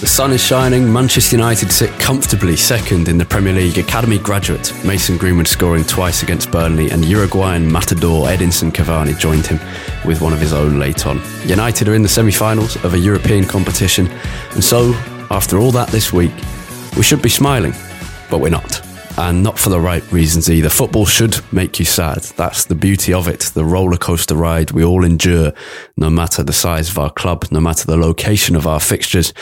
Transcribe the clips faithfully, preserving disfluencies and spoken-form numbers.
The sun is shining. Manchester United sit comfortably second in the Premier League. Academy graduate Mason Greenwood scoring twice against Burnley, and Uruguayan matador Edinson Cavani joined him with one of his own late on. United are in the semi-finals of a European competition, and so, after all that this week, we should be smiling. But we're not. And not for the right reasons either. Football should make you sad. That's the beauty of it. The roller coaster ride we all endure, no matter the size of our club, no matter the location of our fixtures.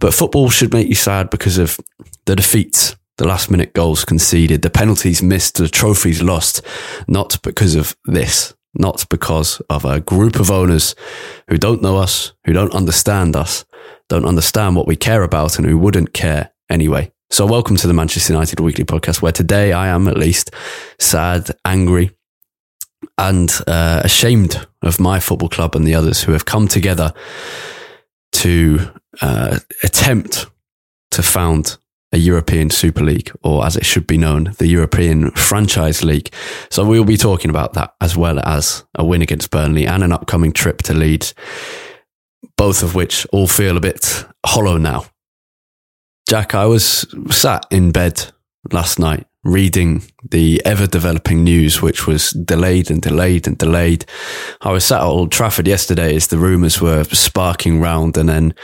But football should make you sad because of the defeats, the last minute goals conceded, the penalties missed, the trophies lost. Not because of this. Not because of a group of owners who don't know us, who don't understand us, don't understand what we care about, and who wouldn't care anyway. So welcome to the Manchester United Weekly Podcast, where today I am, at least, sad, angry and uh, ashamed of my football club and the others who have come together to uh, attempt to found a European Super League, or as it should be known, the European Franchise League. So we'll be talking about that, as well as a win against Burnley and an upcoming trip to Leeds, both of which all feel a bit hollow now. Jack, I was sat in bed last night reading the ever-developing news, which was delayed and delayed and delayed. I was sat at Old Trafford yesterday as the rumours were sparking round, and then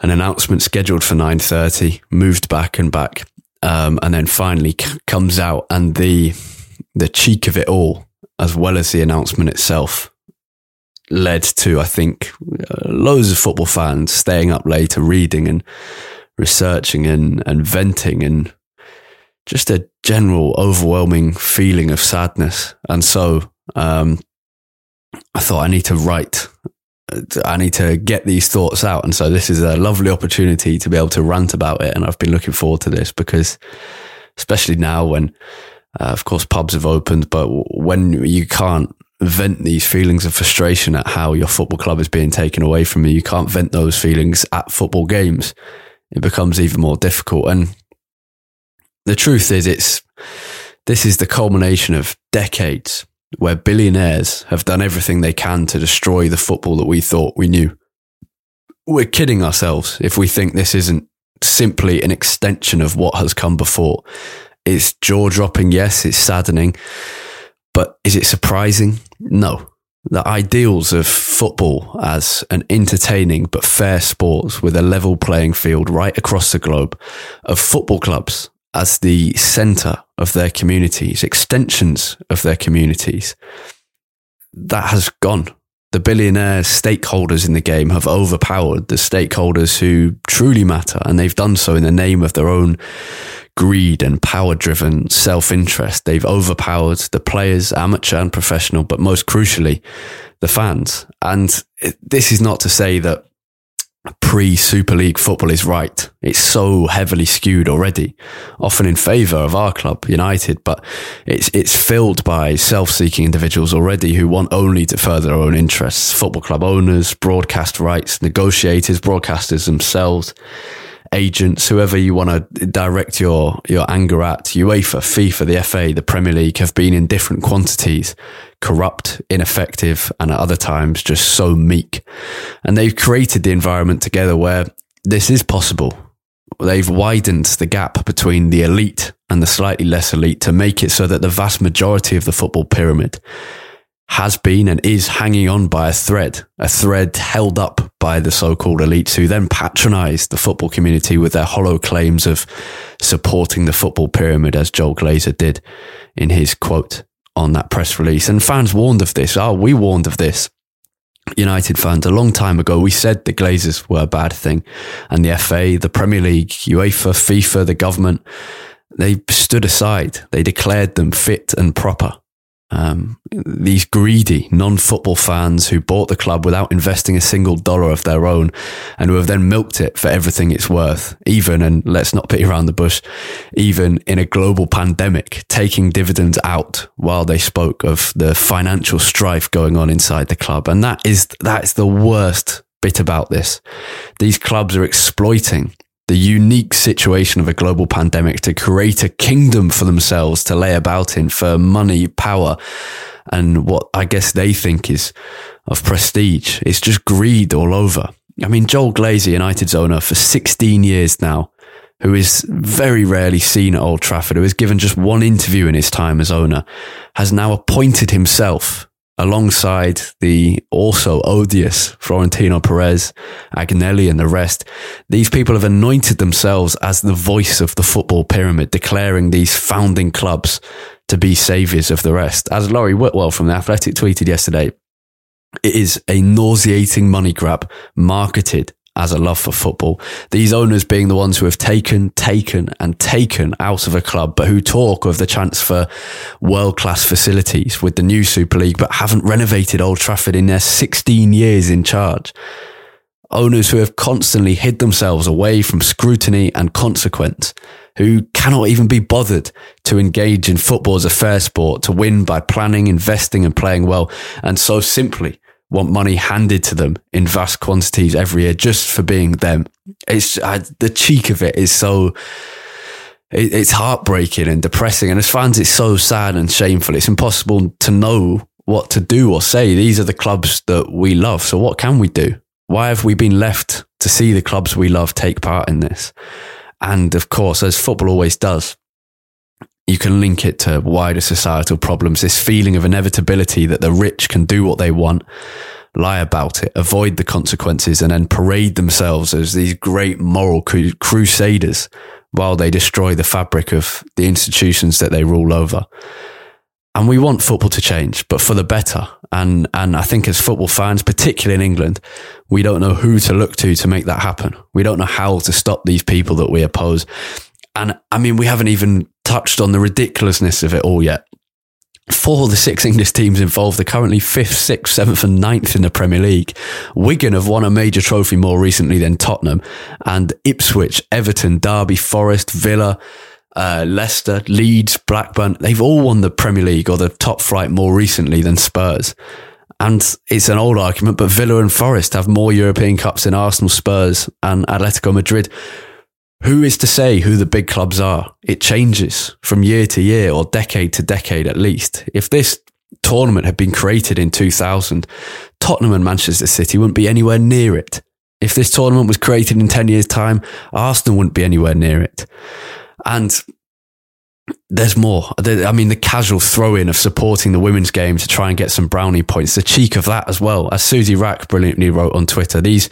an announcement scheduled for nine thirty moved back and back, um, and then finally c- comes out, and the the cheek of it all, as well as the announcement itself, led to, I think, uh, loads of football fans staying up later reading and researching and, and venting, and just a general overwhelming feeling of sadness. And so um, I thought I need to write, I need to get these thoughts out. And so this is a lovely opportunity to be able to rant about it. And I've been looking forward to this because, especially now when, uh, of course, pubs have opened, but when you can't vent these feelings of frustration at how your football club is being taken away from you, you can't vent those feelings at football games. It becomes even more difficult. And the truth is, it's this is the culmination of decades where billionaires have done everything they can to destroy the football that we thought we knew. We're kidding ourselves if we think this isn't simply an extension of what has come before. It's jaw-dropping, yes, it's saddening, but is it surprising? No. The ideals of football as an entertaining but fair sport with a level playing field right across the globe, of football clubs as the centre of their communities, extensions of their communities, that has gone. The billionaire stakeholders in the game have overpowered the stakeholders who truly matter, and they've done so in the name of their own greed and power-driven self-interest. They've overpowered the players, amateur and professional, but most crucially, the fans. And this is not to say that pre-Super League football is right. It's so heavily skewed already, often in favour of our club, United, but it's it's filled by self-seeking individuals already who want only to further their own interests. Football club owners, broadcast rights, negotiators, broadcasters themselves, agents, whoever you want to direct your, your anger at, UEFA, FIFA, the F A, the Premier League, have been in different quantities, corrupt, ineffective, and at other times just so meek. And they've created the environment together where this is possible. They've widened the gap between the elite and the slightly less elite to make it so that the vast majority of the football pyramid has been and is hanging on by a thread, a thread held up by the so-called elites who then patronize the football community with their hollow claims of supporting the football pyramid, as Joel Glazer did in his quote on that press release. And fans warned of this. Oh, we warned of this. United fans, a long time ago, we said the Glazers were a bad thing, and the F A, the Premier League, UEFA, FIFA, the government, they stood aside. They declared them fit and proper. Um, these greedy non-football fans who bought the club without investing a single dollar of their own and who have then milked it for everything it's worth, even, and let's not beat around the bush, even in a global pandemic, taking dividends out while they spoke of the financial strife going on inside the club. And that is, that is the worst bit about this. These clubs are exploiting the unique situation of a global pandemic to create a kingdom for themselves to lay about in for money, power, and what I guess they think is of prestige. It's just greed all over. I mean, Joel Glazer, United's owner for sixteen years now, who is very rarely seen at Old Trafford, who has given just one interview in his time as owner, has now appointed himself alongside the also odious Florentino Perez, Agnelli and the rest. These people have anointed themselves as the voice of the football pyramid, declaring these founding clubs to be saviours of the rest. As Laurie Whitwell from The Athletic tweeted yesterday, it is a nauseating money grab marketed as a love for football. These owners being the ones who have taken, taken and taken out of a club, but who talk of the chance for world-class facilities with the new Super League, but haven't renovated Old Trafford in their sixteen years in charge. Owners who have constantly hid themselves away from scrutiny and consequence, who cannot even be bothered to engage in football as a fair sport, to win by planning, investing and playing well, and so simply want money handed to them in vast quantities every year just for being them. It's I, the cheek of it is so, it, it's heartbreaking and depressing. And as fans, it's so sad and shameful. It's impossible to know what to do or say. These are the clubs that we love. So what can we do? Why have we been left to see the clubs we love take part in this? And of course, as football always does, you can link it to wider societal problems, this feeling of inevitability that the rich can do what they want, lie about it, avoid the consequences, and then parade themselves as these great moral cru- crusaders while they destroy the fabric of the institutions that they rule over. And we want football to change, but for the better. And and I think as football fans, particularly in England, we don't know who to look to to make that happen. We don't know how to stop these people that we oppose. And I mean, we haven't even touched on the ridiculousness of it all yet. Four of the six English teams involved are currently fifth, sixth, seventh and ninth in the Premier League. Wigan have won a major trophy more recently than Tottenham, and Ipswich, Everton, Derby, Forest, Villa, uh, Leicester, Leeds, Blackburn, they've all won the Premier League or the top flight more recently than Spurs. And it's an old argument, but Villa and Forest have more European Cups than Arsenal, Spurs and Atletico Madrid. Who is to say who the big clubs are? It changes from year to year or decade to decade at least. If this tournament had been created in two thousand, Tottenham and Manchester City wouldn't be anywhere near it. If this tournament was created in ten years' time, Arsenal wouldn't be anywhere near it. And there's more. I mean, the casual throw-in of supporting the women's game to try and get some brownie points, the cheek of that as well. As Susie Rack brilliantly wrote on Twitter, these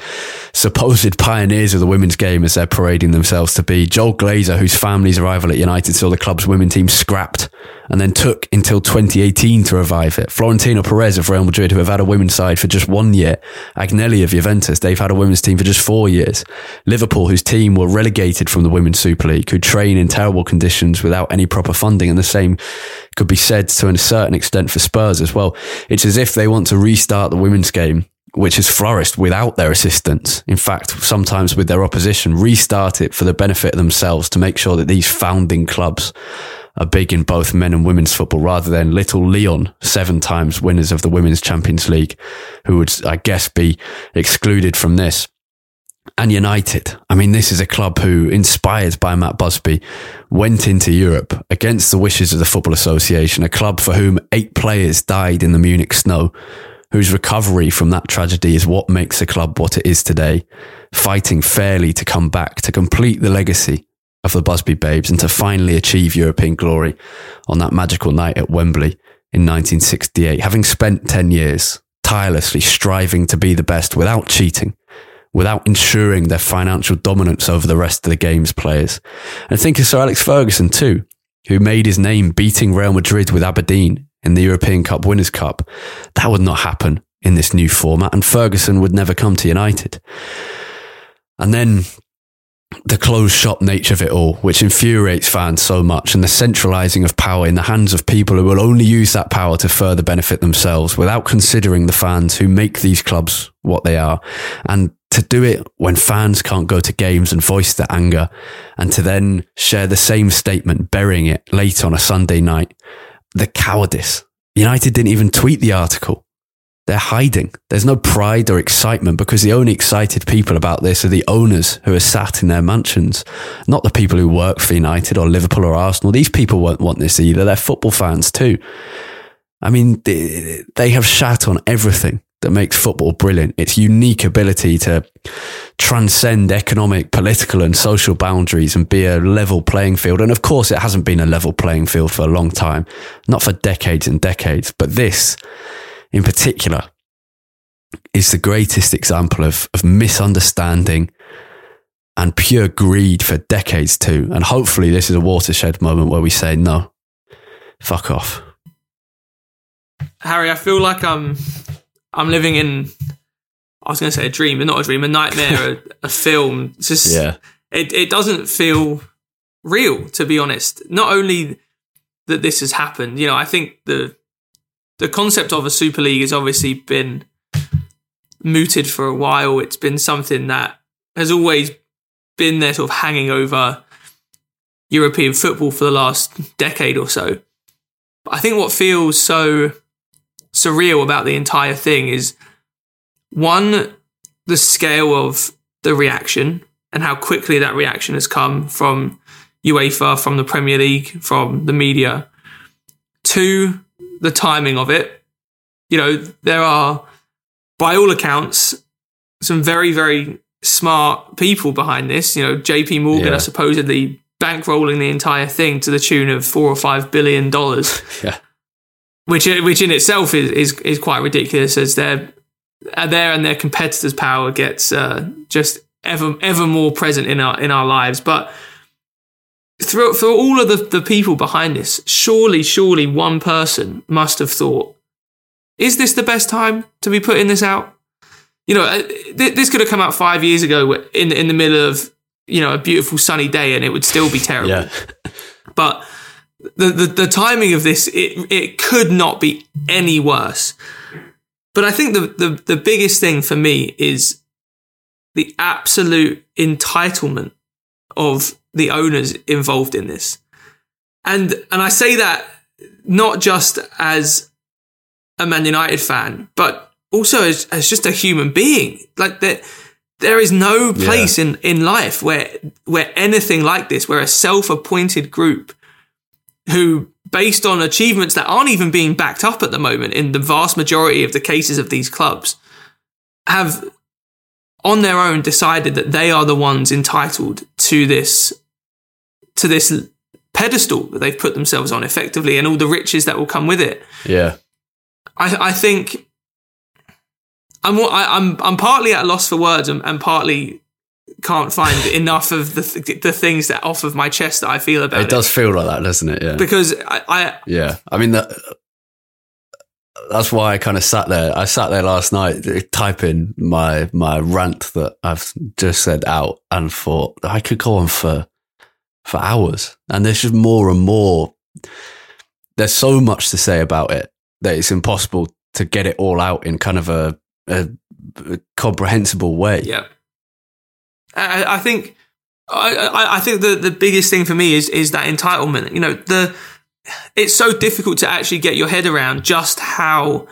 supposed pioneers of the women's game as they're parading themselves to be. Joel Glazer, whose family's arrival at United saw the club's women's team scrapped and then took until twenty eighteen to revive it. Florentino Perez of Real Madrid, who have had a women's side for just one year. Agnelli of Juventus, they've had a women's team for just four years. Liverpool, whose team were relegated from the Women's Super League, who train in terrible conditions without any proper funding, and the same could be said to a certain extent for Spurs as well. It's as if they want to restart the women's game, which has flourished without their assistance. In fact, sometimes with their opposition, restart it for the benefit of themselves to make sure that these founding clubs are big in both men and women's football, rather than Little Leon, seven times winners of the Women's Champions League, who would, I guess, be excluded from this. and United. I mean, this is a club who, inspired by Matt Busby, went into Europe against the wishes of the Football Association, a club for whom eight players died in the Munich snow, whose recovery from that tragedy is what makes the club what it is today, fighting fairly to come back, to complete the legacy of the Busby Babes and to finally achieve European glory on that magical night at Wembley in nineteen sixty-eight, having spent ten years tirelessly striving to be the best without cheating, without ensuring their financial dominance over the rest of the game's players. And think of Sir Alex Ferguson too, who made his name beating Real Madrid with Aberdeen in the European Cup Winners' Cup. That would not happen in this new format, and Ferguson would never come to United. And then the closed shop nature of it all, which infuriates fans so much, and the centralising of power in the hands of people who will only use that power to further benefit themselves without considering the fans who make these clubs what they are. And to do it when fans can't go to games and voice their anger, and to then share the same statement, burying it late on a Sunday night. The cowardice. United didn't even tweet the article. They're hiding. There's no pride or excitement because the only excited people about this are the owners who are sat in their mansions, not the people who work for United or Liverpool or Arsenal. These people won't want this either. They're football fans too. I mean, they have shat on everything that makes football brilliant. Its unique ability to transcend economic, political and social boundaries and be a level playing field. And of course, it hasn't been a level playing field for a long time, not for decades and decades, but this in particular is the greatest example of, of misunderstanding and pure greed for decades too. And hopefully this is a watershed moment where we say, no, fuck off. Harry, I feel like I'm, I'm living in, I was going to say a dream, but not a dream, a nightmare, a, a film. It's just, yeah. it, it doesn't feel real, to be honest. Not only that this has happened, you know, I think the, the concept of a Super League has obviously been mooted for a while. It's been something that has always been there sort of hanging over European football for the last decade or so. But I think what feels so surreal about the entire thing is, one, the scale of the reaction and how quickly that reaction has come from UEFA, from the Premier League, from the media. Two, the timing of it. You know, there are, by all accounts, some very, very smart people behind this. You know, J P Morgan yeah. are supposedly bankrolling the entire thing to the tune of four or five billion dollars. yeah. Which which in itself is, is, is quite ridiculous, as their their and their competitors' power gets uh, just ever ever more present in our in our lives. But through for all of the, the people behind this, surely, surely one person must have thought, is this the best time to be putting this out? You know, this could have come out five years ago in in the middle of, you know, a beautiful sunny day, and it would still be terrible. yeah. But the, the the timing of this, it it could not be any worse. But I think the, the, the biggest thing for me is the absolute entitlement of the owners involved in this. And and I say that not just as a Man United fan, but also as, as just a human being. Like that, there is no place yeah. in, in life where where anything like this, where a self-appointed group who, based on achievements that aren't even being backed up at the moment in the vast majority of the cases of these clubs, have on their own decided that they are the ones entitled to this, to this pedestal that they've put themselves on effectively, and all the riches that will come with it. Yeah. I, I think I'm, I'm, I'm partly at a loss for words, and, and partly can't find enough of the th- the things that off of my chest that I feel about it. It does feel like that, doesn't it? Yeah. Because I... I yeah. I mean, that, that's why I kind of sat there. I sat there last night typing my my rant that I've just said out, and thought I could go on for for hours. And there's just more and more. There's so much to say about it that it's impossible to get it all out in kind of a, a, a comprehensible way. Yeah. I, I think, I, I think the, the biggest thing for me is is that entitlement. You know, the it's so difficult to actually get your head around just how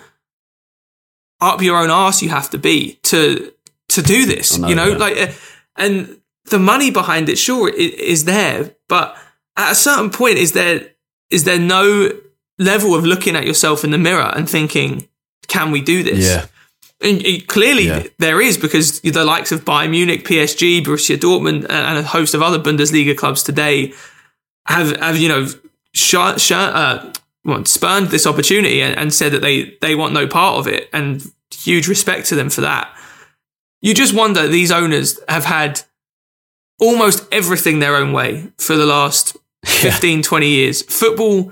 up your own arse you have to be to to do this, know, you know, yeah. like, and the money behind it, sure, is there, but at a certain point, is there is there no level of looking at yourself in the mirror and thinking, can we do this? Yeah. And it, clearly yeah. there is, because the likes of Bayern Munich, P S G, Borussia Dortmund, and a host of other Bundesliga clubs today have, have you know, shun, shun, uh, well, spurned this opportunity and, and said that they, they want no part of it, and huge respect to them for that. You just wonder, these owners have had almost everything their own way for the last yeah. fifteen, twenty years. Football,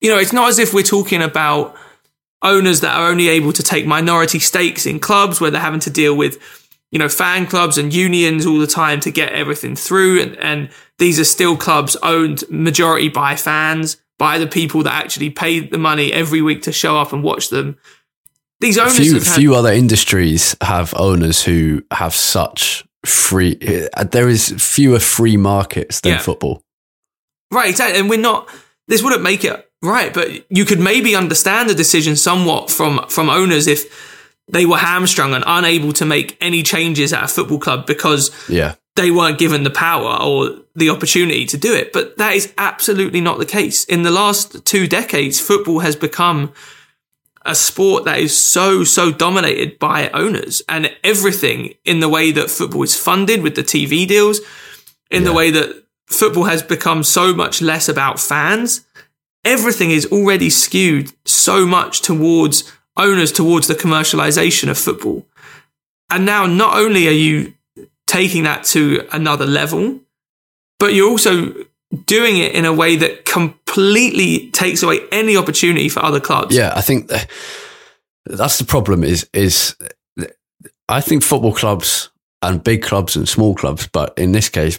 you know, it's not as if we're talking about owners that are only able to take minority stakes in clubs where they're having to deal with, you know, fan clubs and unions all the time to get everything through. And, and these are still clubs owned majority by fans, by the people that actually pay the money every week to show up and watch them. These owners few, have had- few other industries have owners who have such free. There is fewer free markets than yeah. football, right? Exactly, and we're not. This wouldn't make it right, but you could maybe understand the decision somewhat from from owners if they were hamstrung and unable to make any changes at a football club because yeah. they weren't given the power or the opportunity to do it. But that is absolutely not the case. In the last two decades, football has become a sport that is so, so dominated by owners, and everything in the way that football is funded with the T V deals, in yeah. the way that football has become so much less about fans, everything is already skewed so much towards owners, towards the commercialization of football. And now not only are you taking that to another level, but you're also doing it in a way that completely takes away any opportunity for other clubs. Yeah, I think that's the problem is, is I think football clubs and big clubs and small clubs, but in this case,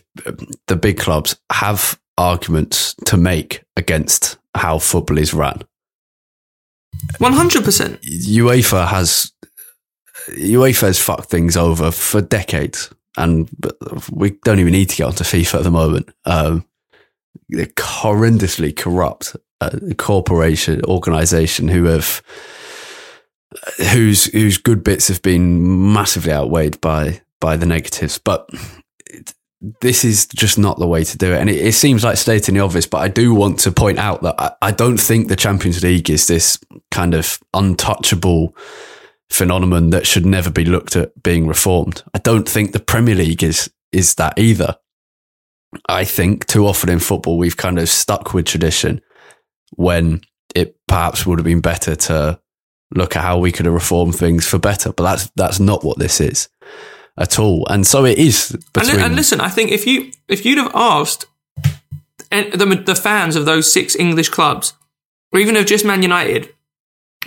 the big clubs have arguments to make against how football is run. one hundred percent. UEFA has, UEFA has fucked things over for decades, and we don't even need to get onto FIFA at the moment. Um, The horrendously corrupt uh, corporation, organisation who have whose whose good bits have been massively outweighed by by the negatives. But it, this is just not the way to do it. And it, it seems like stating the obvious, but I do want to point out that I, I don't think the Champions League is this kind of untouchable phenomenon that should never be looked at being reformed. I don't think the Premier League is is that either. I think too often in football, we've kind of stuck with tradition when it perhaps would have been better to look at how we could have reformed things for better. But that's that's not what this is at all. And so it is. Between- and, and listen, I think if, you, if you'd have asked the, the fans of those six English clubs, or even of just Man United,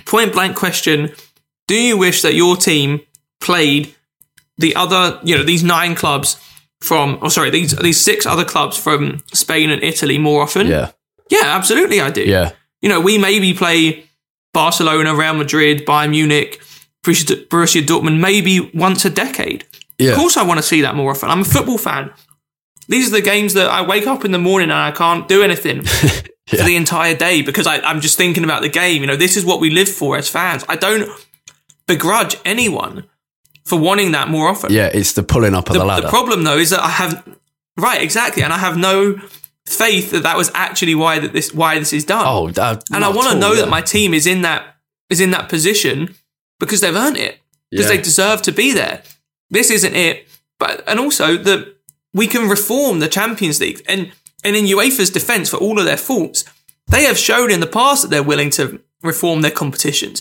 point blank question, do you wish that your team played the other, you know, these nine clubs from, oh, sorry, these these six other clubs from Spain and Italy more often? Yeah. Yeah, absolutely I do. Yeah. You know, we maybe play Barcelona, Real Madrid, Bayern Munich, Borussia Dortmund maybe once a decade. Yeah. Of course I want to see that more often. I'm a football fan. These are the games that I wake up in the morning and I can't do anything yeah. for the entire day because I, I'm just thinking about the game. You know, this is what we live for as fans. I don't begrudge anyone for wanting that more often. Yeah, it's the pulling up of the, the ladder. The problem, though, is that I have... Right, exactly. And I have no faith that that was actually why that this why this is done. Oh, that, And I want to know yeah. that my team is in that is in that position because they've earned it. Because yeah. they deserve to be there. This isn't it. But And also, that we can reform the Champions League. And, and in UEFA's defence, for all of their faults, they have shown in the past that they're willing to reform their competitions.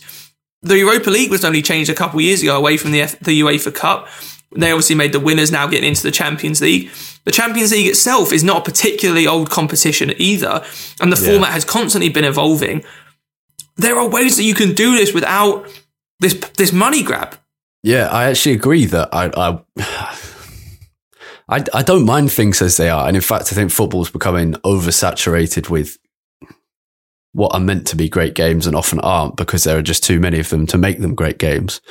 The Europa League was only changed a couple of years ago away from the F- the UEFA Cup. They obviously made the winners now getting into the Champions League. The Champions League itself is not a particularly old competition either, and the yeah. format has constantly been evolving. There are ways that you can do this without this this money grab. Yeah, I actually agree that I I, I, I don't mind things as they are, and in fact, I think football's becoming oversaturated with what are meant to be great games and often aren't because there are just too many of them to make them great games.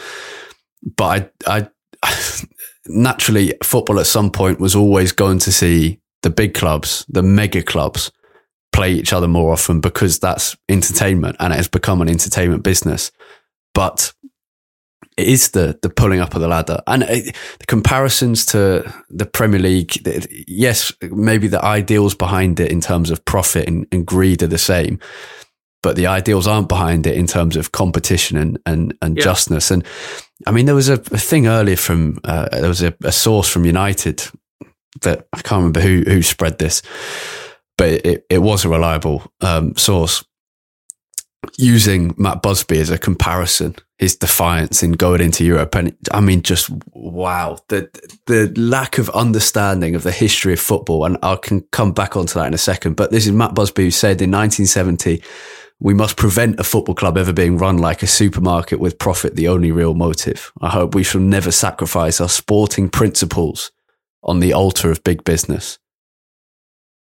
But I, I naturally, football at some point was always going to see the big clubs, the mega clubs, play each other more often because that's entertainment and it has become an entertainment business. But it is the the pulling up of the ladder. And it, the comparisons to the Premier League, yes, maybe the ideals behind it in terms of profit and, and greed are the same, but the ideals aren't behind it in terms of competition and, and, and yeah. justness. And I mean, there was a, a thing earlier from, uh, there was a, a source from United that I can't remember who, who spread this, but it, it was a reliable um, source using Matt Busby as a comparison, his defiance in going into Europe. And I mean, just wow, the the lack of understanding of the history of football. And I can come back onto that in a second, but this is Matt Busby, who said in nineteen seventy, we must prevent a football club ever being run like a supermarket, with profit the only real motive. I hope we shall never sacrifice our sporting principles on the altar of big business.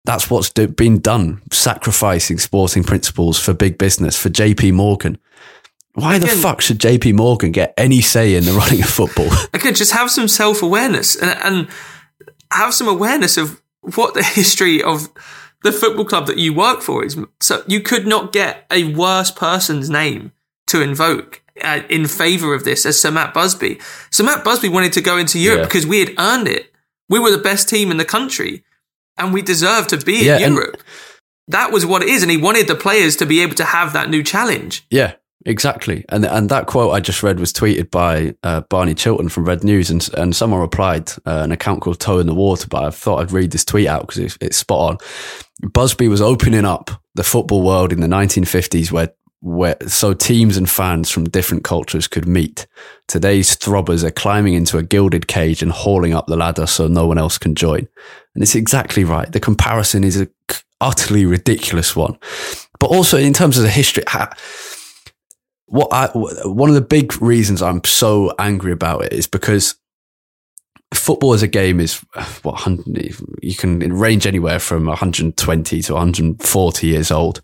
That's what's do- been done, sacrificing sporting principles for big business, for J P Morgan. Why the again, fuck should J P Morgan get any say in the running of football? Again, just have some self-awareness and, and have some awareness of what the history of the football club that you work for is. So you could not get a worse person's name to invoke uh, in favour of this as Sir Matt Busby. Sir Matt Busby wanted to go into Europe yeah. because we had earned it. We were the best team in the country, and we deserved to be yeah, in Europe. And that was what it is, and he wanted the players to be able to have that new challenge. Yeah, exactly. And and that quote I just read was tweeted by uh, Barney Chilton from Red News, and and someone replied, uh, an account called Toe in the Water, but I thought I'd read this tweet out because it's, it's spot on. Busby was opening up the football world in the nineteen fifties, where Where, so teams and fans from different cultures could meet. Today's throbbers are climbing into a gilded cage and hauling up the ladder so no one else can join. And it's exactly right. The comparison is an utterly ridiculous one. But also in terms of the history, what I, one of the big reasons I'm so angry about it is because football as a game is what you can range anywhere from one hundred twenty to one hundred forty years old.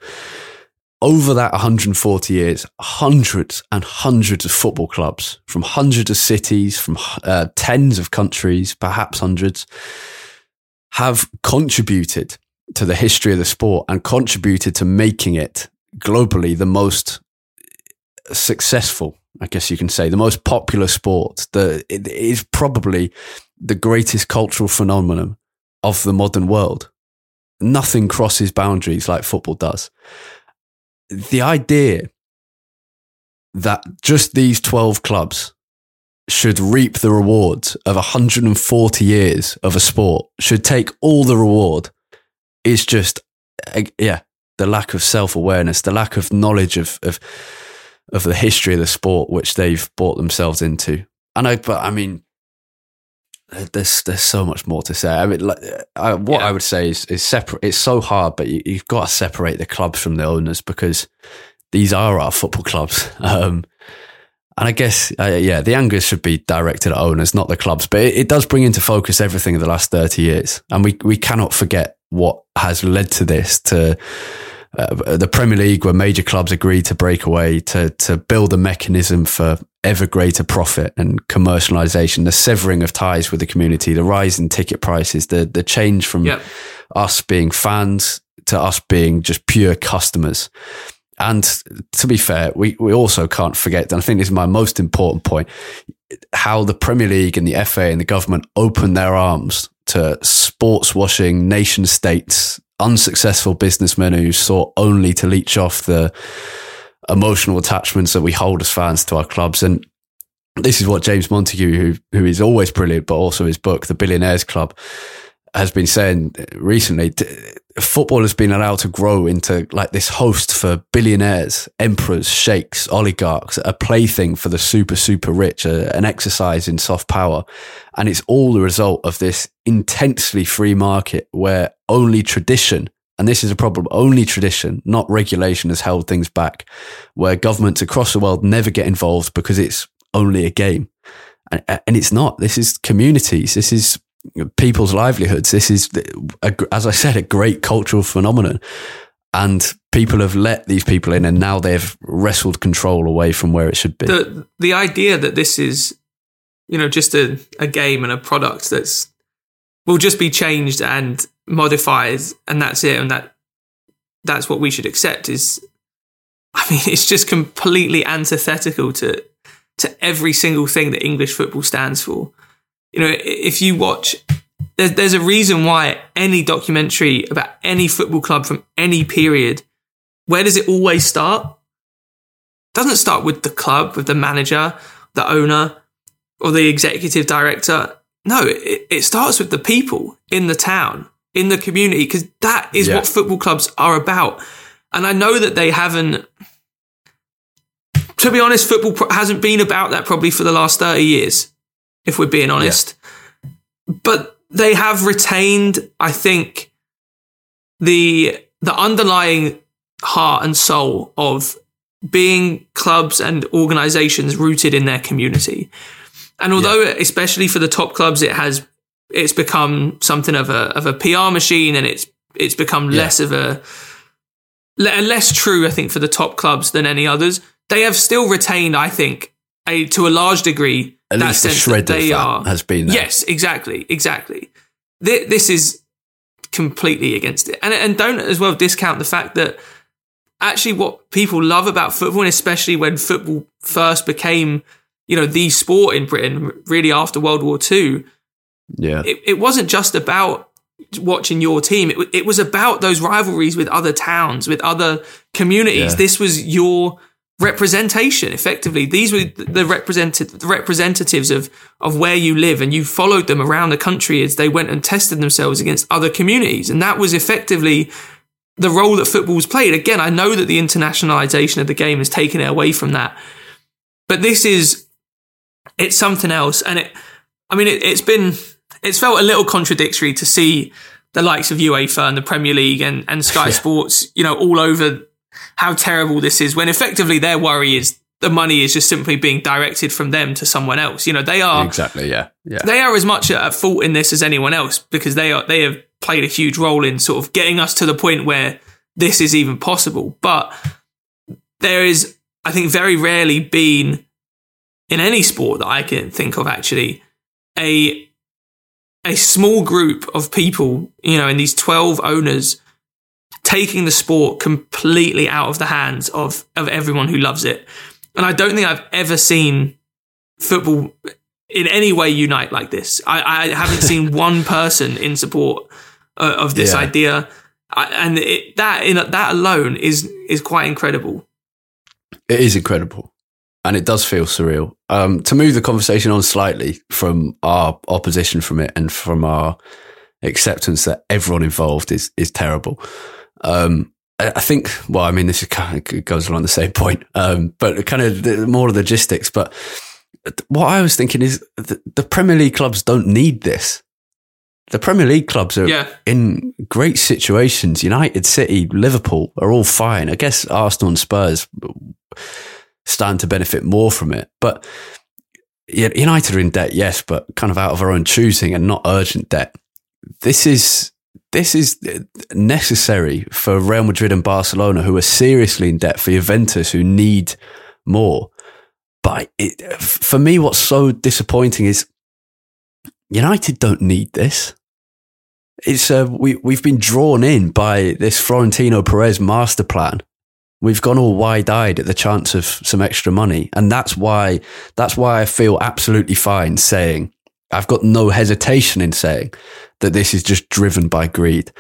Over that one hundred forty years, hundreds and hundreds of football clubs from hundreds of cities, from uh, tens of countries, perhaps hundreds, have contributed to the history of the sport and contributed to making it globally the most successful, I guess you can say, the most popular sport. The, it is probably the greatest cultural phenomenon of the modern world. Nothing crosses boundaries like football does. The idea that just these twelve clubs should reap the rewards of one hundred forty years of a sport, should take all the reward, is just, yeah, the lack of self-awareness, the lack of knowledge of, of, of the history of the sport, which they've bought themselves into. And I, but I mean, there's, there's so much more to say. I mean, like, I, what yeah. I would say is, is separate. It's so hard, but you, you've got to separate the clubs from the owners, because these are our football clubs. Um, and I guess, uh, yeah, the anger should be directed at owners, not the clubs, but it, it does bring into focus everything of the last thirty years. And we, we cannot forget what has led to this, to uh, the Premier League, where major clubs agreed to break away, to, to build a mechanism for ever greater profit and commercialization, the severing of ties with the community, the rise in ticket prices, the the change from yep. us being fans to us being just pure customers. And to be fair, we, we also can't forget, and I think this is my most important point, how the Premier League and the F A and the government opened their arms to sports washing nation states, unsuccessful businessmen who sought only to leech off the emotional attachments that we hold as fans to our clubs. And this is what James Montague, who who is always brilliant, but also his book, The Billionaires Club, has been saying recently. Football has been allowed to grow into like this host for billionaires, emperors, sheikhs, oligarchs, a plaything for the super, super rich, a, an exercise in soft power. And it's all the result of this intensely free market where only tradition, and this is a problem, only tradition, not regulation, has held things back, where governments across the world never get involved because it's only a game. And, and it's not. This is communities. This is people's livelihoods. This is, a, as I said, a great cultural phenomenon. And people have let these people in, and now they've wrestled control away from where it should be. The, the idea that this is, you know, just a, a game and a product that's will just be changed and modified, and that's it, and that that's what we should accept, is, I mean, it's just completely antithetical to to every single thing that English football stands for. You know, if you watch, there's, there's a reason why any documentary about any football club from any period, where does it always start? It doesn't start with the club, with the manager, the owner, or the executive director. No, it, it starts with the people in the town, in the community, because that is yeah. what football clubs are about. And I know that they haven't... To be honest, football pro- hasn't been about that probably for the last thirty years, if we're being honest. Yeah. But they have retained, I think, the the underlying heart and soul of being clubs and organisations rooted in their community. And although, yeah. especially for the top clubs, it has it's become something of a of a P R machine, and it's it's become yeah. less of a less true, I think, for the top clubs than any others. They have still retained, I think, a to a large degree, at that least sense the shred that they of that are. Has been there. Yes, exactly, exactly. This, this is completely against it, and and don't as well discount the fact that actually what people love about football, and especially when football first became, you know, the sport in Britain, really after World War Two. Yeah, it, it wasn't just about watching your team. It it was about those rivalries with other towns, with other communities. Yeah. This was your representation, effectively. These were the represented the representatives of of where you live, and you followed them around the country as they went and tested themselves against other communities. And that was effectively the role that football's played. Again, I know that the internationalization of the game has taken it away from that, but this is it's something else. And it, I mean, it, it's been it's felt a little contradictory to see the likes of UEFA and the Premier League and and Sky yeah. Sports, you know, all over how terrible this is, when effectively their worry is the money is just simply being directed from them to someone else. You know, they are exactly yeah yeah they are as much at fault in this as anyone else, because they are they have played a huge role in sort of getting us to the point where this is even possible. But there is, I think, very rarely been in any sport that I can think of actually a a small group of people, you know, in these twelve owners, taking the sport completely out of the hands of, of everyone who loves it. And I don't think I've ever seen football in any way unite like this. I, I haven't seen one person in support uh, of this yeah. idea. I, and it, that in, that alone is is quite incredible. It is incredible. And it does feel surreal. Um, to move the conversation on slightly from our opposition from it and from our acceptance that everyone involved is is terrible. Um, I think, well, I mean, this is kind of, it goes along the same point, um, but kind of the, more of the logistics. But what I was thinking is the, the Premier League clubs don't need this. The Premier League clubs are yeah. in great situations. United, City, Liverpool are all fine. I guess Arsenal and Spurs stand to benefit more from it. But United are in debt, yes, but kind of out of our own choosing and not urgent debt. This is... This is necessary for Real Madrid and Barcelona, who are seriously in debt, for Juventus, who need more. But it, for me, what's so disappointing is United don't need this. It's uh, we, we've been drawn in by this Florentino Perez master plan. We've gone all wide-eyed at the chance of some extra money. And that's why, that's why I feel absolutely fine saying, I've got no hesitation in saying that this is just driven by greed,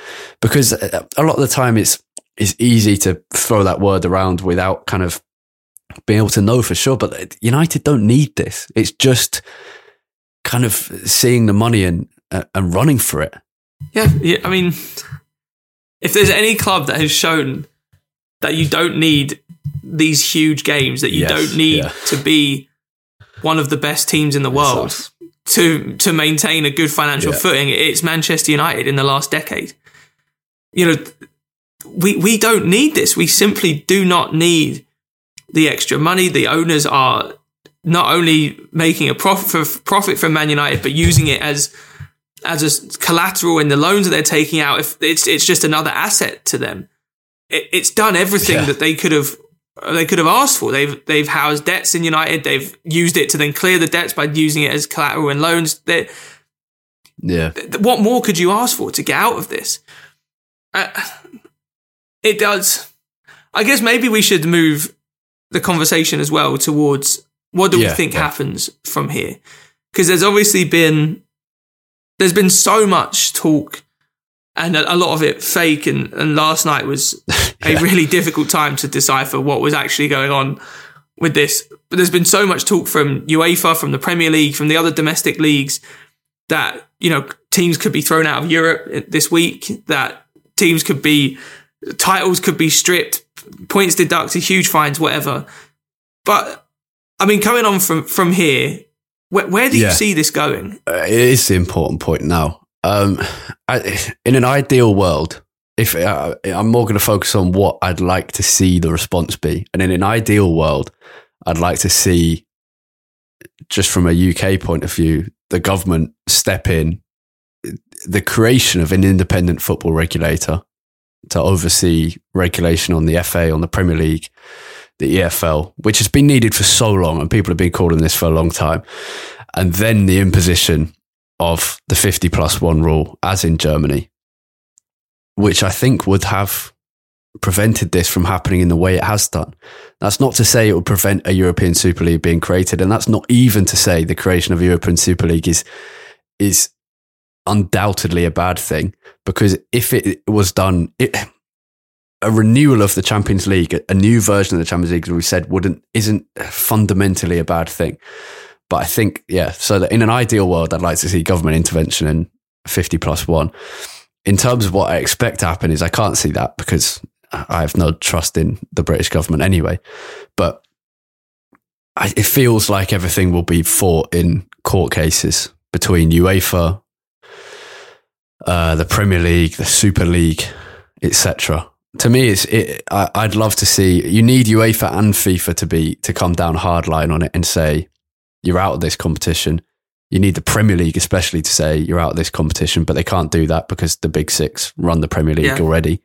because a lot of the time it's, it's easy to throw that word around without kind of being able to know for sure. But United don't need this. It's just kind of seeing the money and, uh, and running for it. Yeah, yeah. I mean, if there's any club that has shown that you don't need these huge games, that you yes, don't need yeah. to be one of the best teams in the world, That's awesome. to to maintain a good financial yeah. footing, it's Manchester United in the last decade. You know, we we don't need this. We simply do not need the extra money. The owners are not only making a profit profit from Man United, but using it as as a collateral in the loans that they're taking out. If it's it's just another asset to them. It, it's done everything yeah. that they could have they could have asked for. They've they've housed debts in United. They've used it to then clear the debts by using it as collateral and loans. They're, yeah. Th- what more could you ask for to get out of this? Uh, it does. I guess maybe we should move the conversation as well towards What do yeah, we think yeah. happens from here? Because there's obviously been, there's been so much talk and a, a lot of it fake. And, and last night was a yeah. really difficult time to decipher what was actually going on with this. But there's been so much talk from UEFA, from the Premier League, from the other domestic leagues that, you know, teams could be thrown out of Europe this week, that teams could be, titles could be stripped, points deducted, huge fines, whatever. But, I mean, coming on from, from here, where, where do yeah. you see this going? Uh, it is the important point now. Um, I, in an ideal world, if uh, I'm more going to focus on what I'd like to see the response be. And in an ideal world, I'd like to see, just from a U K point of view, the government step in, the creation of an independent football regulator to oversee regulation on the F A, on the Premier League, the E F L, which has been needed for so long, and people have been calling this for a long time. And then the imposition of the fifty plus one rule, as in Germany, which I think would have prevented this from happening in the way it has done. That's not to say it will prevent a European Super League being created. And that's not even to say the creation of a European Super League is, is undoubtedly a bad thing, because if it was done, it, a renewal of the Champions League, a new version of the Champions League, as we said, wouldn't, isn't fundamentally a bad thing. But I think, yeah, so that in an ideal world, I'd like to see government intervention in fifty plus one. In terms of what I expect to happen is I can't see that, because I have no trust in the British government anyway, but I, it feels like everything will be fought in court cases between UEFA, uh, the Premier League, the Super League, et cetera. To me, it's, it, I, I'd love to see, you need UEFA and FIFA to be, to come down hardline on it and say, you're out of this competition. You need the Premier League especially to say, you're out of this competition, but they can't do that because the big six run the Premier League yeah. already.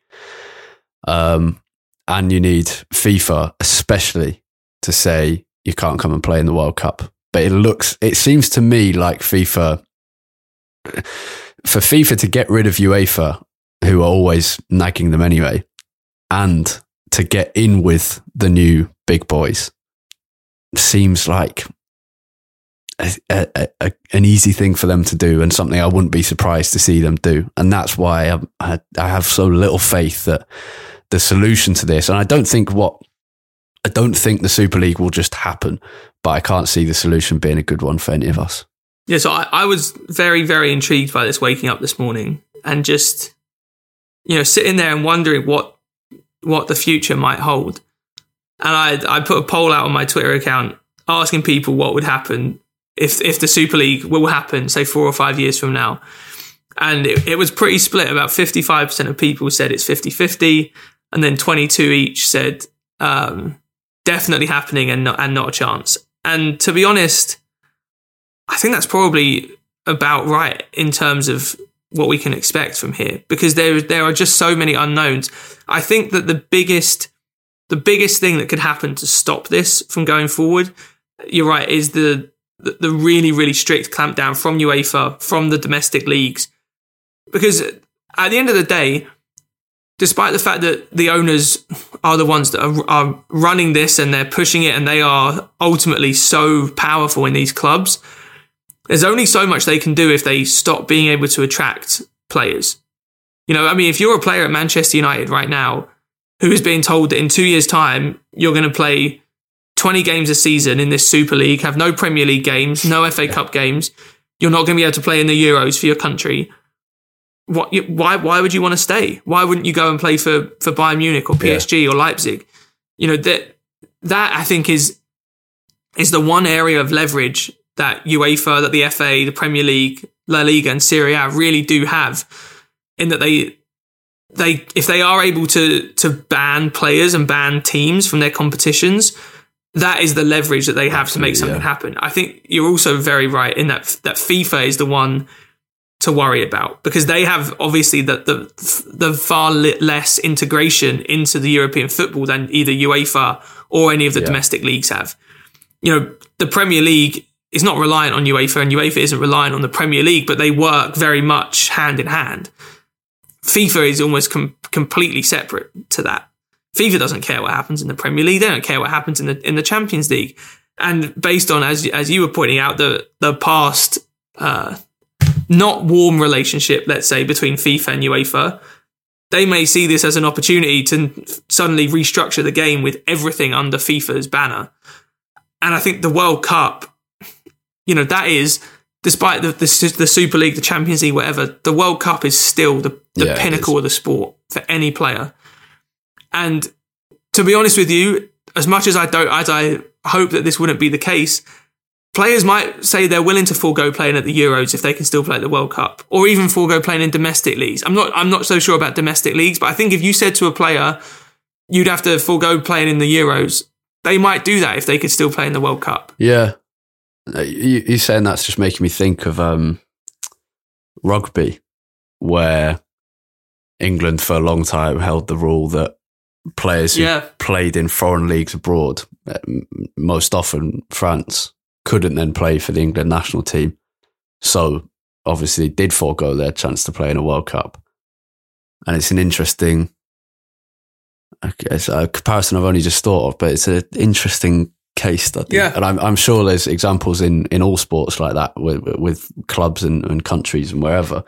Um, and you need FIFA especially to say, you can't come and play in the World Cup. But it looks, it seems to me like FIFA, for FIFA to get rid of UEFA, who are always nagging them anyway, and to get in with the new big boys seems like a, a, a, an easy thing for them to do, and something I wouldn't be surprised to see them do. And that's why I, I, I have so little faith that the solution to this, and I don't think what, I don't think the Super League will just happen, but I can't see the solution being a good one for any of us. Yeah, so I, I was very, very intrigued by this waking up this morning and just, you know, sitting there and wondering what what the future might hold. And I I put a poll out on my Twitter account asking people what would happen if if the Super League will happen, say four or five years from now. And it, it was pretty split. About fifty-five percent of people said it's fifty-fifty, and then twenty-two each said um, definitely happening and not, and not a chance. And to be honest, I think that's probably about right in terms of what we can expect from here, because there there are just so many unknowns. I think that the biggest the biggest thing that could happen to stop this from going forward, you're right, is the the really, really strict clampdown from UEFA, from the domestic leagues. Because at the end of the day, despite the fact that the owners are the ones that are, are running this and they're pushing it and they are ultimately so powerful in these clubs, there's only so much they can do if they stop being able to attract players. You know, I mean, if you're a player at Manchester United right now who is being told that in two years' time you're going to play twenty games a season in this Super League, have no Premier League games, no F A Cup games, you're not going to be able to play in the Euros for your country, what, why why would you want to stay? Why wouldn't you go and play for, for Bayern Munich or P S G yeah. or Leipzig? You know, that, that I think is is the one area of leverage that UEFA, that the F A, the Premier League, La Liga and Serie A really do have, in that they they if they are able to to ban players and ban teams from their competitions, that is the leverage that they have Absolutely, to make something yeah. happen. I think you're also very right in that that FIFA is the one to worry about, because they have obviously the the, the far less integration into the European football than either UEFA or any of the yeah. domestic leagues have. You know, the Premier League is not reliant on UEFA, and UEFA isn't reliant on the Premier League, but they work very much hand in hand. FIFA is almost com- completely separate to that. FIFA doesn't care what happens in the Premier League. They don't care what happens in the in the Champions League. and based on, as as you were pointing out, the the past uh, not warm relationship, let's say, between FIFA and UEFA, they may see this as an opportunity to suddenly restructure the game with everything under FIFA's banner. And I think the World Cup, you know, that is, despite the the, the Super League, the Champions League, whatever, the World Cup is still the, the yeah, pinnacle of the sport for any player. And to be honest with you, as much as I don't, as I hope that this wouldn't be the case, players might say they're willing to forego playing at the Euros if they can still play at the World Cup, or even forego playing in domestic leagues. I'm not, I'm not so sure about domestic leagues, but I think if you said to a player, you'd have to forego playing in the Euros, they might do that if they could still play in the World Cup. Yeah. You, you saying that's just making me think of um, rugby, where England for a long time held the rule that players who yeah. played in foreign leagues abroad, most often France, couldn't then play for the England national team. So obviously did forego their chance to play in a World Cup. And it's an interesting, it's a comparison I've only just thought of, but it's an interesting case study. Yeah. And I'm, I'm sure there's examples in, in all sports like that with, with clubs and, and countries and wherever.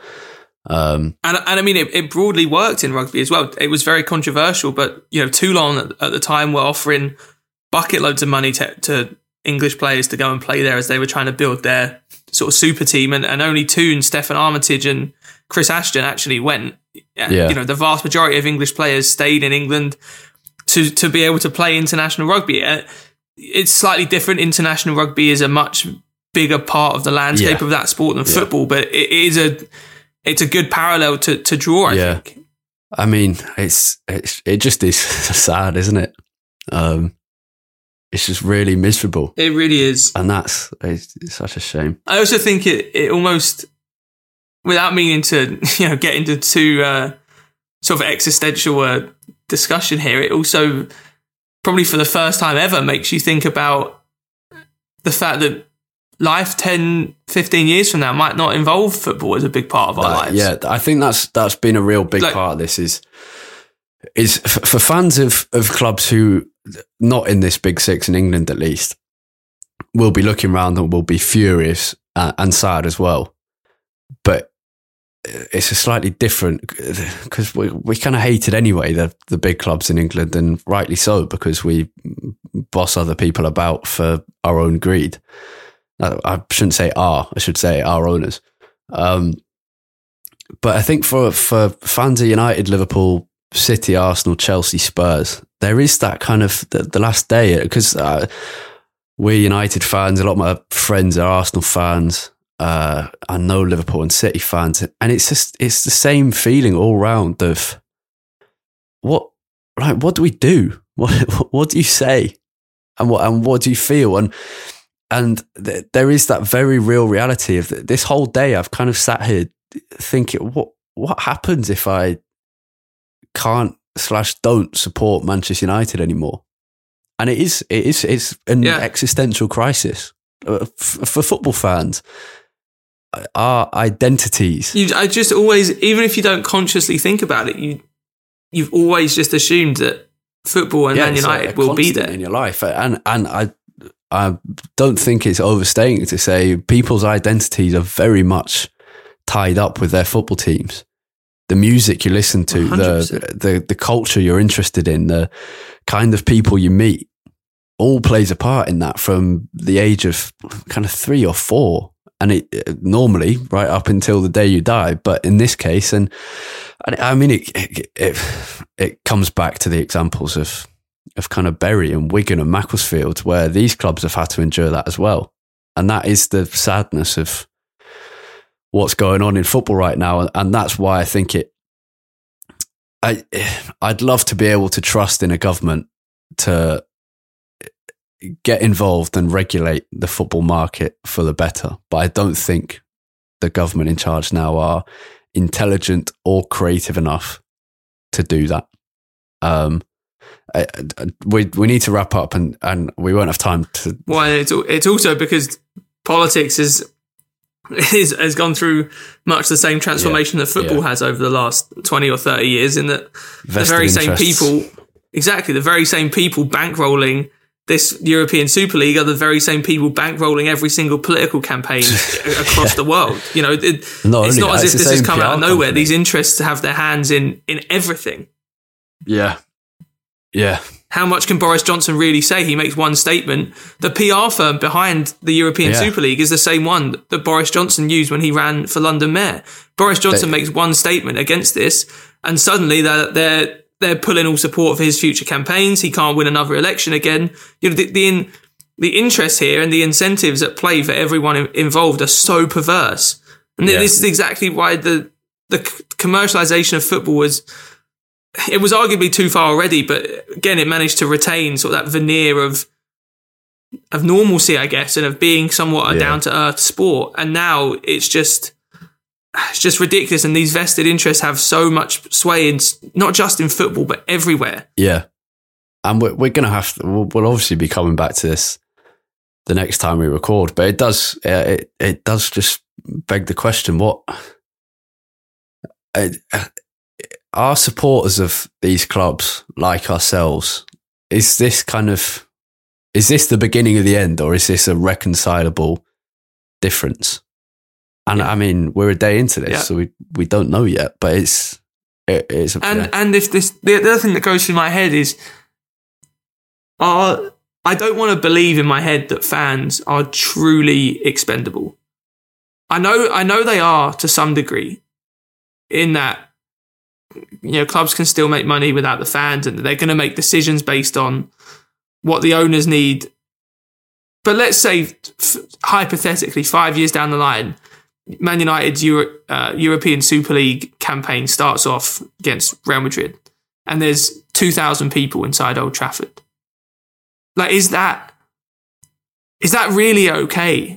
Um, and, and I mean, it, it broadly worked in rugby as well. It was very controversial, but you know, Toulon at, at the time were offering bucket loads of money to, to English players to go and play there as they were trying to build their sort of super team. And, and only Toon, Stefan Armitage and Chris Ashton actually went. And, yeah. You know, the vast majority of English players stayed in England to, to be able to play international rugby. It's slightly different. International rugby is a much bigger part of the landscape yeah. of that sport than yeah. football, but it is a, it's a good parallel to, to draw, I yeah. think. I mean, it's, it's, it just is sad, isn't it? Um, it's just really miserable. It really is. And that's it's, it's such a shame. I also think it, it almost, without meaning to, you know, get into too uh, sort of existential uh, discussion here, it also probably for the first time ever makes you think about the fact that life ten, fifteen years from now might not involve football as a big part of our that, lives. Yeah, I think that's that's been a real big like, part of this is is for fans of, of clubs who, not in this big six in England at least, will be looking around and will be furious and sad as well. But it's a slightly different, because we, we kind of hated anyway, the, the big clubs in England, and rightly so, because we boss other people about for our own greed. I shouldn't say our, I should say our owners. Um, but I think for, for fans of United, Liverpool, City, Arsenal, Chelsea, Spurs, there is that kind of the, the last day, because uh, we're United fans. A lot of my friends are Arsenal fans. Uh, I know Liverpool and City fans, and it's just it's the same feeling all round of what, like, what do we do? What what do you say, and what and what do you feel? And and th- there is that very real reality of th- this whole day. I've kind of sat here thinking, what what happens if I can't slash don't support Manchester United anymore? And it is, it is, it's an yeah. existential crisis uh, f- for football fans. Our identities. You, I just always, even if you don't consciously think about it, you you've always just assumed that football and yeah, Man United like will be there in your life. And and I I don't think it's overstating to say people's identities are very much tied up with their football teams. The music you listen to, the, the the culture you're interested in, the kind of people you meet, all plays a part in that from the age of kind of three or four, and it normally right up until the day you die. But in this case, and, and I mean, it, it it it comes back to the examples of of kind of Bury and Wigan and Macclesfield, where these clubs have had to endure that as well, and that is the sadness of what's going on in football right now. And that's why I think it, I, I'd love to be able to trust in a government to get involved and regulate the football market for the better. But I don't think the government in charge now are intelligent or creative enough to do that. Um, I, I, we we need to wrap up, and, and we won't have time to. Well, it's, it's also because politics is, Is, has gone through much the same transformation yeah, that football yeah. has over the last twenty or thirty years, in that Vested the very interests. same people, exactly, the very same people bankrolling this European Super League are the very same people bankrolling every single political campaign across yeah. the world. You know, it, not it's not that, as if this has come P R out of nowhere. Company. These interests have their hands in in everything. Yeah. Yeah. How much can Boris Johnson really say? He makes one statement. The P R firm behind the European yeah. Super League is the same one that Boris Johnson used when he ran for London Mayor. Boris Johnson they, makes one statement against this, and suddenly they're, they're, they're pulling all support for his future campaigns. He can't win another election again. You know, the, the, in, the interests here and the incentives at play for everyone involved are so perverse. And yeah. this is exactly why the, the commercialization of football was... It was arguably too far already, but again, it managed to retain sort of that veneer of of normalcy, I guess, and of being somewhat a yeah. down-to-earth sport. And now it's just it's just ridiculous. And these vested interests have so much sway, in, not just in football, but everywhere. Yeah. And we're, we're going to have to, we'll, we'll obviously be coming back to this the next time we record, but it does, uh, it, it does just beg the question, what... I, I, Are supporters of these clubs like ourselves, is this kind of, is this the beginning of the end, or is this a reconcilable difference? And yeah. I mean, we're a day into this, yeah. so we we don't know yet, but it's, it, it's. And, yeah. and if this, the other thing that goes through my head is, are, I don't want to believe in my head that fans are truly expendable. I know, I know they are to some degree in that, you know, clubs can still make money without the fans, and they're going to make decisions based on what the owners need. But let's say, f- hypothetically, five years down the line, Man United's Euro- uh, European Super League campaign starts off against Real Madrid, and there's two thousand people inside Old Trafford. Like, is that is that really okay?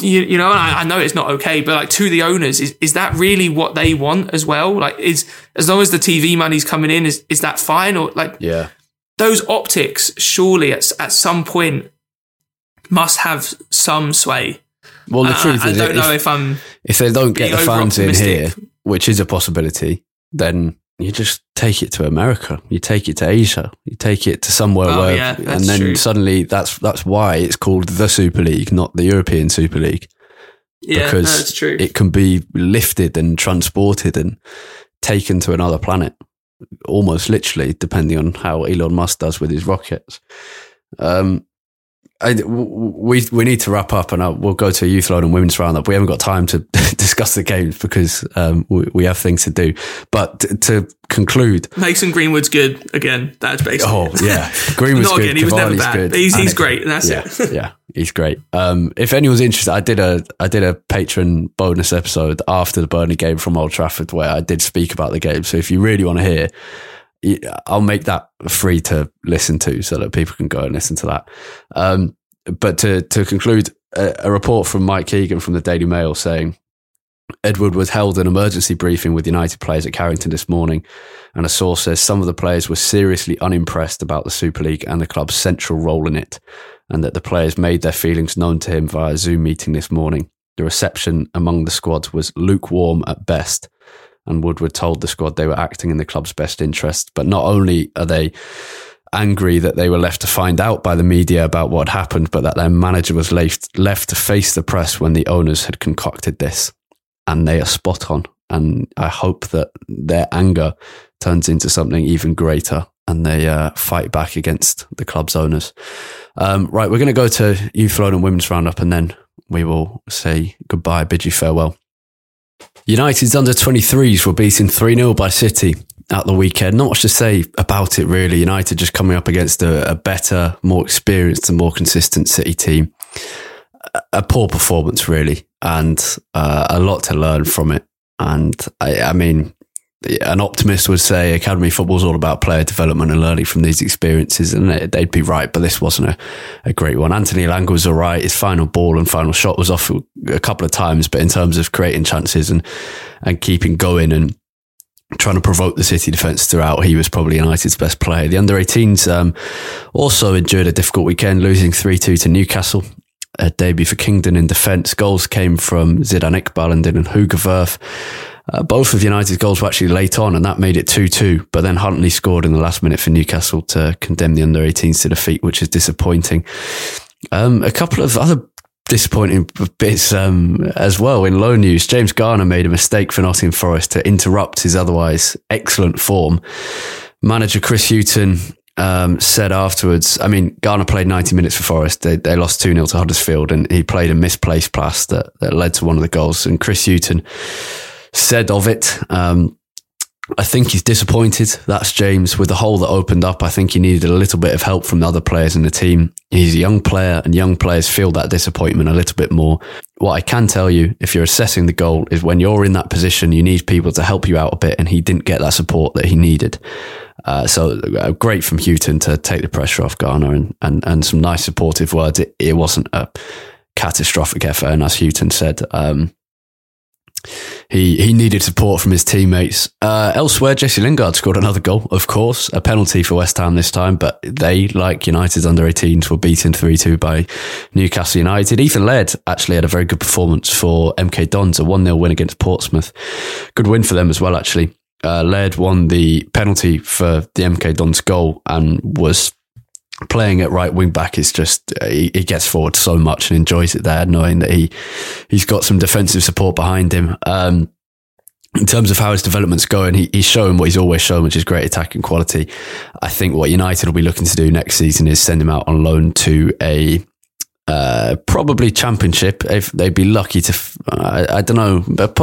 You, you know, and I, I know it's not okay, but like, to the owners, is, is that really what they want as well? Like, is, as long as the T V money's coming in, is, is that fine? Or like, yeah, those optics surely at at some point must have some sway. Well, the uh, truth I, is, I don't if, know if I'm if they don't get the fans in here, which is a possibility, then you just take it to America, you take it to Asia, you take it to somewhere oh, where, yeah, and then true. suddenly that's that's why it's called the Super League, not the European Super League, yeah, because that's true. It can be lifted and transported and taken to another planet, almost literally, depending on how Elon Musk does with his rockets. Um, I, we we need to wrap up, and I, we'll go to a youth loan and women's roundup. We haven't got time to discuss the games because um, we, we have things to do. But t- to conclude, Mason Greenwood's good again. That's basically oh it. yeah, Greenwood's Not good. Again, he was never bad. Good, he's he's it, great. And that's yeah, it. yeah, he's great. Um, if anyone's interested, I did a I did a patron bonus episode after the Burnley game from Old Trafford where I did speak about the game. So if you really want to hear, I'll make that free to listen to so that people can go and listen to that. Um, but to, to conclude, a, a report from Mike Keegan from the Daily Mail saying Edward was held an emergency briefing with United players at Carrington this morning, and a source says some of the players were seriously unimpressed about the Super League and the club's central role in it, and that the players made their feelings known to him via a Zoom meeting this morning. The reception among the squads was lukewarm at best, and Woodward told the squad they were acting in the club's best interest. But not only are they angry that they were left to find out by the media about what happened, but that their manager was left, left to face the press when the owners had concocted this. And they are spot on. And I hope that their anger turns into something even greater and they uh, fight back against the club's owners. Um, right, we're going to go to Youth Loan and Women's Roundup, and then we will say goodbye, bid you farewell. United's under twenty-threes were beaten three nil by City at the weekend. Not much to say about it, really. United just coming up against a, a better, more experienced and more consistent City team. A, a poor performance, really, and uh, a lot to learn from it. And I, I mean, an optimist would say academy football's all about player development and learning from these experiences, and they'd be right, but this wasn't a, a great one. Anthony Elanga was all right. His final ball and final shot was off a couple of times, but in terms of creating chances and, and keeping going and trying to provoke the City defence throughout, he was probably United's best player. The under eighteens um, also endured a difficult weekend, losing three two to Newcastle. A debut for Kingdon in defence. Goals came from Zidane Iqbal and Dylan Hoogeverf. Uh, both of United's goals were actually late on, and that made it two two. But then Huntley scored in the last minute for Newcastle to condemn the under eighteens to defeat, which is disappointing. Um, a couple of other disappointing bits um, as well in low news. James Garner made a mistake for Nottingham Forest to interrupt his otherwise excellent form. Manager Chris Hughton um, said afterwards, I mean, Garner played ninety minutes for Forest. They, they lost two nil to Huddersfield, and he played a misplaced pass that, that led to one of the goals. And Chris Hughton said of it, um, I think he's disappointed. That's James. With the hole that opened up, I think he needed a little bit of help from the other players in the team. He's a young player, and young players feel that disappointment a little bit more. What I can tell you, if you're assessing the goal, is when you're in that position, you need people to help you out a bit, and he didn't get that support that he needed. Uh, so uh, great from Hughton to take the pressure off Garner, and, and, and some nice supportive words. It, it wasn't a catastrophic effort, and as Hughton said, um, He he needed support from his teammates. Uh, elsewhere, Jesse Lingard scored another goal, of course, a penalty for West Ham this time, but they, like United's under eighteens, were beaten three two by Newcastle United. Ethan Laird actually had a very good performance for M K Dons, a one nil win against Portsmouth. Good win for them as well, actually. Uh, Laird won the penalty for the M K Dons goal and was playing at right wing back. Is just he, he gets forward so much and enjoys it there, knowing that he he's got some defensive support behind him. Um, in terms of how his development's going, he, he's shown what he's always shown, which is great attacking quality. I think what United will be looking to do next season is send him out on loan to a uh, probably Championship. If they'd be lucky to, uh, I, I don't know, but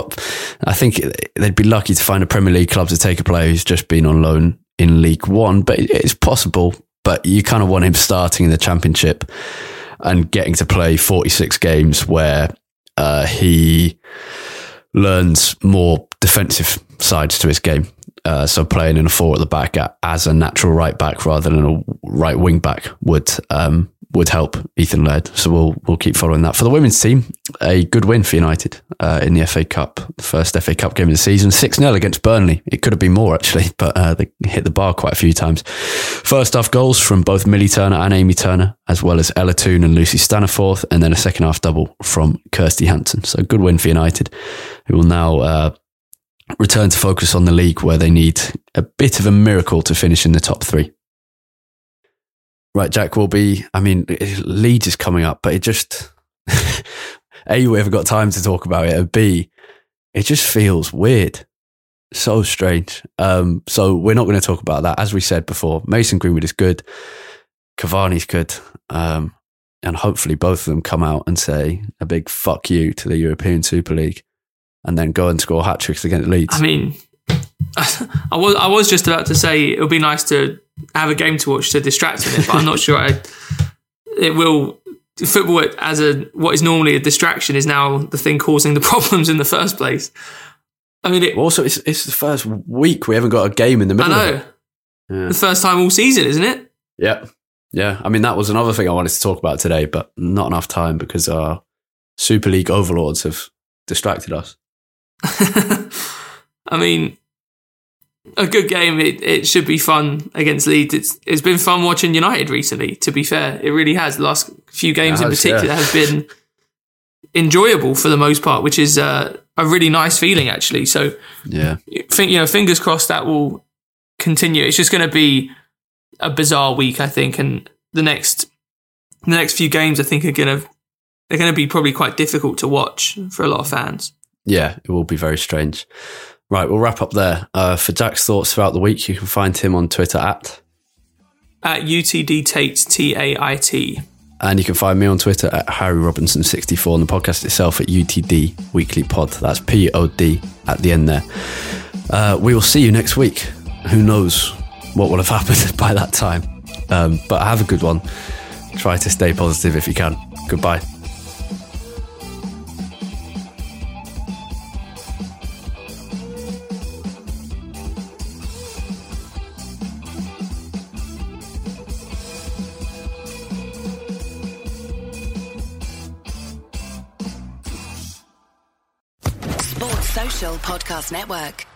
I think they'd be lucky to find a Premier League club to take a player who's just been on loan in League One, but it, it's possible. But you kind of want him starting in the Championship and getting to play forty-six games where uh, he learns more defensive sides to his game. Uh, so playing in a four at the back as a natural right back rather than a right wing back would um, would help Ethan Laird. So we'll we'll keep following that. For the women's team, a good win for United uh, in the F A Cup, the first F A Cup game of the season, six nil against Burnley. It could have been more actually, but uh, they hit the bar quite a few times. First half goals from both Millie Turner and Amy Turner, as well as Ella Toon and Lucy Staniforth, and then a second half double from Kirsty Hanson. So good win for United, who will now Uh, return to focus on the league, where they need a bit of a miracle to finish in the top three. Right, Jack, will be, I mean, Leeds is coming up, but it just, A, we haven't got time to talk about it, and B, it just feels weird. So strange. Um, so we're not going to talk about that. As we said before, Mason Greenwood is good. Cavani's good. Um, and hopefully both of them come out and say a big fuck you to the European Super League, and then go and score hat-tricks against Leeds. I mean, I was I was just about to say it would be nice to have a game to watch to distract from it, but I'm not sure I, it will. Football as a what is normally a distraction is now the thing causing the problems in the first place. I mean, it, also it's it's the first week we haven't got a game in the middle. I know. Of it. Yeah. The first time all season, isn't it? Yeah, yeah. I mean, that was another thing I wanted to talk about today, but not enough time because our Super League overlords have distracted us. I mean, a good game. It, it should be fun against Leeds. It's it's been fun watching United recently. To be fair, it really has. The last few games has, in particular yeah. have been enjoyable for the most part, which is uh, a really nice feeling actually. So yeah, think you know, fingers crossed that will continue. It's just going to be a bizarre week, I think, and the next the next few games I think are going to they're going to be probably quite difficult to watch for a lot of fans. Yeah, it will be very strange. Right, we'll wrap up there. Uh, for Jack's thoughts throughout the week, you can find him on Twitter at... At U T D Tate, T A I T. And you can find me on Twitter at Harry Robinson sixty-four and the podcast itself at U T D Weekly Pod. That's P O D at the end there. Uh, we will see you next week. Who knows what will have happened by that time. Um, but have a good one. Try to stay positive if you can. Goodbye. Podcast Network.